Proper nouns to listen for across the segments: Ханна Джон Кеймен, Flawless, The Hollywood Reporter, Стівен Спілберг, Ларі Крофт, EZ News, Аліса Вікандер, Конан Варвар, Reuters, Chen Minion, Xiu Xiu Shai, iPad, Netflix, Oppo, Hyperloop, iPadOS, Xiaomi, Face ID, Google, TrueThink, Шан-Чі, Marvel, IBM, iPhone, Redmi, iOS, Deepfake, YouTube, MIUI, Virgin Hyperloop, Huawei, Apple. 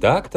Так.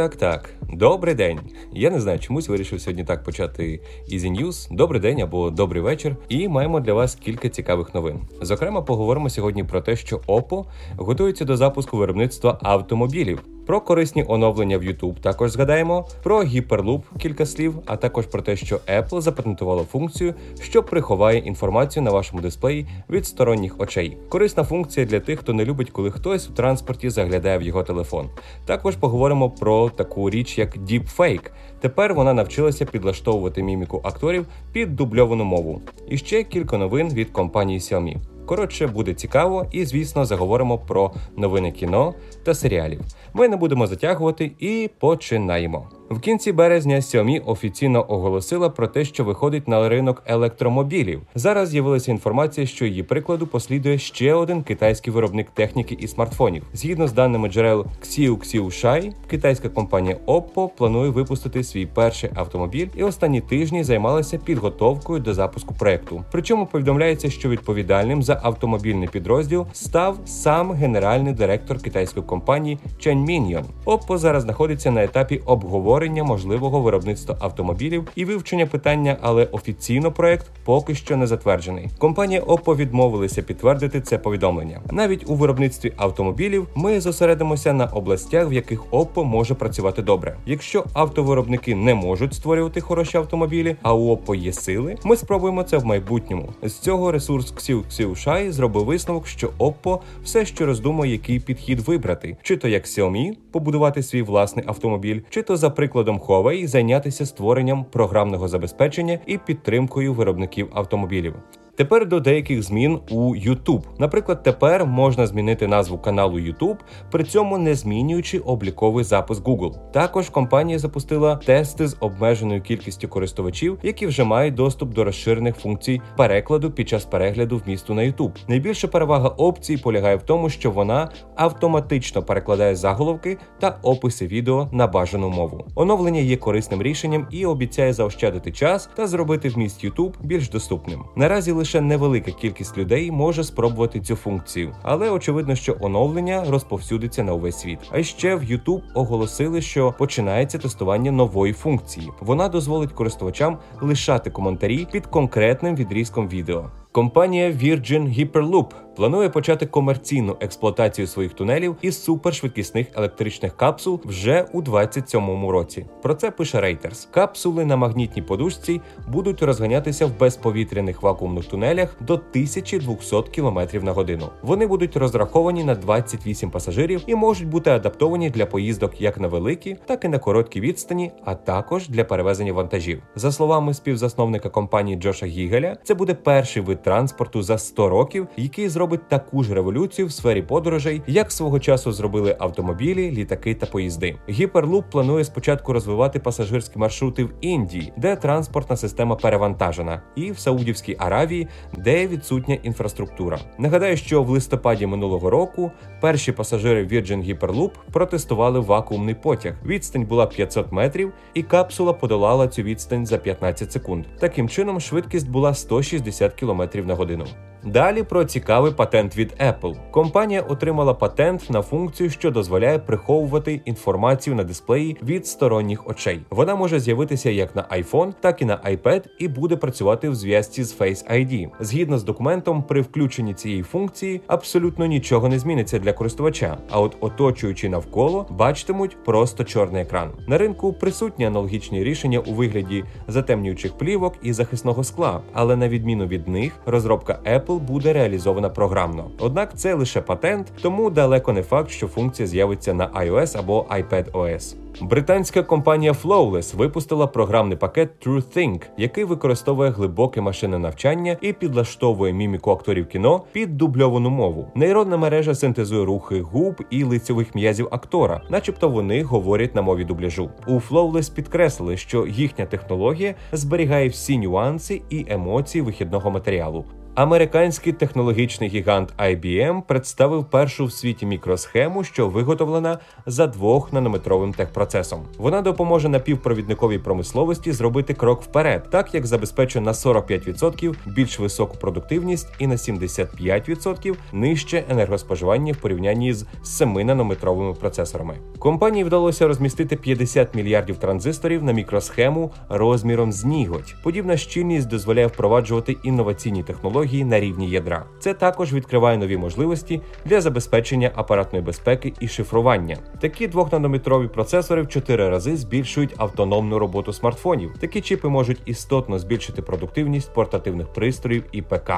Добрий день. Я не знаю, чомусь вирішив сьогодні так почати EZ News. Добрий день або добрий вечір. І маємо для вас кілька цікавих новин. Зокрема, поговоримо сьогодні про те, що Oppo готується до запуску виробництва автомобілів. Про корисні оновлення в YouTube також згадаємо, про Hyperloop кілька слів, а також про те, що Apple запатентувала функцію, що приховає інформацію на вашому дисплеї від сторонніх очей. Корисна функція для тих, хто не любить, коли хтось в транспорті заглядає в його телефон. Також поговоримо про таку річ, як Deepfake. Тепер вона навчилася підлаштовувати міміку акторів під дубльовану мову. І ще кілька новин від компанії Xiaomi. Коротше, буде цікаво і, звісно, заговоримо про новини кіно та серіалів. Ми не будемо затягувати і починаємо. В кінці березня Xiaomi офіційно оголосила про те, що виходить на ринок електромобілів. Зараз з'явилася інформація, що її прикладу послідує ще один китайський виробник техніки і смартфонів. Згідно з даними джерел Xiu Xiu Shai, китайська компанія Oppo планує випустити свій перший автомобіль і останні тижні займалася підготовкою до запуску проекту. Причому повідомляється, що відповідальним за автомобільний підрозділ став сам генеральний директор китайської компанії Chen Minion. Oppo зараз знаходиться на етапі обговорення можливого виробництва автомобілів і вивчення питання, але офіційно проект поки що не затверджений. Компанія Oppo відмовилася підтвердити це повідомлення. Навіть у виробництві автомобілів ми зосередимося на областях, в яких Oppo може працювати добре. Якщо автовиробники не можуть створювати хороші автомобілі, а у Oppo є сили, ми спробуємо це в майбутньому. З цього ресурс Xiu Xiu Shai зробив висновок, що Oppo все ще роздумує, який підхід вибрати. Чи то як Xiaomi побудувати свій власний автомобіль, чи то за прикладом Huawei зайнятися створенням програмного забезпечення і підтримкою виробників автомобілів. Тепер до деяких змін у YouTube. Наприклад, тепер можна змінити назву каналу YouTube, при цьому не змінюючи обліковий запис Google. Також компанія запустила тести з обмеженою кількістю користувачів, які вже мають доступ до розширених функцій перекладу під час перегляду вмісту на YouTube. Найбільша перевага опції полягає в тому, що вона автоматично перекладає заголовки та описи відео на бажану мову. Оновлення є корисним рішенням і обіцяє заощадити час та зробити вміст YouTube більш доступним. Наразі лише невелика кількість людей може спробувати цю функцію, але очевидно, що оновлення розповсюдиться на увесь світ. А ще в YouTube оголосили, що починається тестування нової функції. Вона дозволить користувачам лишати коментарі під конкретним відрізком відео. Компанія Virgin Hyperloop планує почати комерційну експлуатацію своїх тунелів із супершвидкісних електричних капсул вже у 2027 році. Про це пише Reuters. Капсули на магнітній подушці будуть розганятися в безповітряних вакуумних тунелях до 1200 км на годину. Вони будуть розраховані на 28 пасажирів і можуть бути адаптовані для поїздок як на великі, так і на короткі відстані, а також для перевезення вантажів. За словами співзасновника компанії Джоша Гігеля, це буде перший вид транспорту за 100 років, який зробить таку ж революцію в сфері подорожей, як свого часу зробили автомобілі, літаки та поїзди. Hyperloop планує спочатку розвивати пасажирські маршрути в Індії, де транспортна система перевантажена, і в Саудівській Аравії, де відсутня інфраструктура. Нагадаю, що в листопаді минулого року перші пасажири Virgin Hyperloop протестували вакуумний потяг. Відстань була 500 метрів, і капсула подолала цю відстань за 15 секунд. Таким чином, швидкість була 160 км на годину. Далі про цікавий патент від Apple. Компанія отримала патент на функцію, що дозволяє приховувати інформацію на дисплеї від сторонніх очей. Вона може з'явитися як на iPhone, так і на iPad і буде працювати в зв'язці з Face ID. Згідно з документом, при включенні цієї функції абсолютно нічого не зміниться для користувача, а от оточуючи навколо, бачитимуть просто чорний екран. На ринку присутні аналогічні рішення у вигляді затемнюючих плівок і захисного скла, але на відміну від них, розробка Apple буде реалізована програмно. Однак це лише патент, тому далеко не факт, що функція з'явиться на iOS або iPadOS. Британська компанія Flawless випустила програмний пакет TrueThink, який використовує глибоке машинне навчання і підлаштовує міміку акторів кіно під дубльовану мову. Нейронна мережа синтезує рухи губ і лицьових м'язів актора, начебто вони говорять на мові дубляжу. У Flawless підкреслили, що їхня технологія зберігає всі нюанси і емоції вихідного матеріалу. Американський технологічний гігант IBM представив першу в світі мікросхему, що виготовлена за 2-нанометровим техпроцесом. Вона допоможе напівпровідниковій промисловості зробити крок вперед, так як забезпечує на 45% більш високу продуктивність і на 75% нижче енергоспоживання в порівнянні з 7-нанометровими процесорами. Компанії вдалося розмістити 50 мільярдів транзисторів на мікросхему розміром з ніготь. Подібна щільність дозволяє впроваджувати інноваційні технології на рівні ядра. Це також відкриває нові можливості для забезпечення апаратної безпеки і шифрування. Такі 2-нанометрові процесори в 4 рази збільшують автономну роботу смартфонів. Такі чіпи можуть істотно збільшити продуктивність портативних пристроїв і ПК.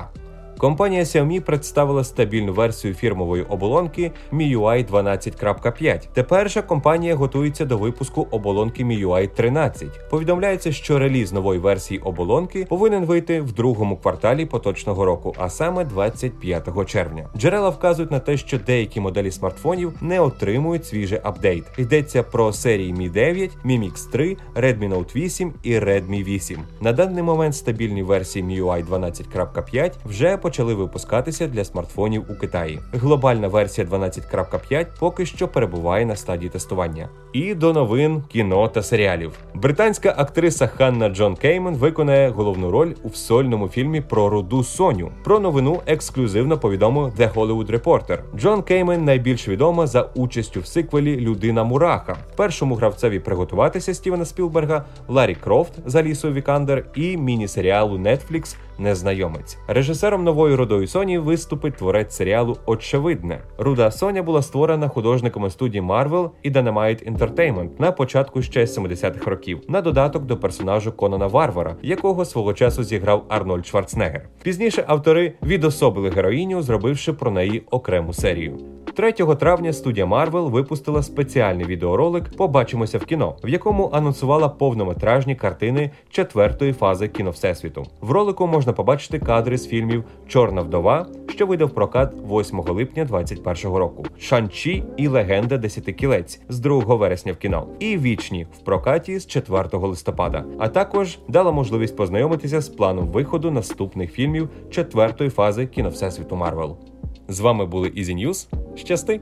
Компанія Xiaomi представила стабільну версію фірмової оболонки MIUI 12.5. Тепер же компанія готується до випуску оболонки MIUI 13. Повідомляється, що реліз нової версії оболонки повинен вийти в другому кварталі поточного року, а саме 25 червня. Джерела вказують на те, що деякі моделі смартфонів не отримують свіжий апдейт. Йдеться про серії Mi 9, Mi Mix 3, Redmi Note 8 і Redmi 8. На даний момент стабільні версії MIUI 12.5 вже почали випускатися для смартфонів у Китаї. Глобальна версія 12.5 поки що перебуває на стадії тестування. І до новин кіно та серіалів. Британська актриса Ханна Джон Кеймен виконає головну роль у сольному фільмі про руду Соню. Про новину ексклюзивно повідомив The Hollywood Reporter. Джон Кеймен найбільш відома за участю в сиквелі «Людина-мураха». Першому гравцеві приготуватися Стівена Спілберга, Ларі Крофт за Алісою Вікандер і міні-серіалу Netflix «Незнайомець». Режисером новою родою Соні виступить творець серіалу «Очевидне». Руда Соня була створена художниками студії Marvel і Dynamite Entertainment на початку ще 70-х років, на додаток до персонажу Конана Варвара, якого свого часу зіграв Арнольд Шварценеггер. Пізніше автори відособили героїню, зробивши про неї окрему серію. 3 травня студія Marvel випустила спеціальний відеоролик «Побачимося в кіно», в якому анонсувала повнометражні картини 4-ї фази кіновсесвіту. В ролику можна побачити кадри з фільмів «Чорна вдова», що вийде в прокат 8 липня 2021 року, «Шан-Чі» і «Легенда Десятикілець» з 2 вересня в кіно, і «Вічні» в прокаті з 4 листопада, а також дала можливість познайомитися з планом виходу наступних фільмів 4-ї фази кіновсесвіту Marvel. З вами були EZ News. Щасти!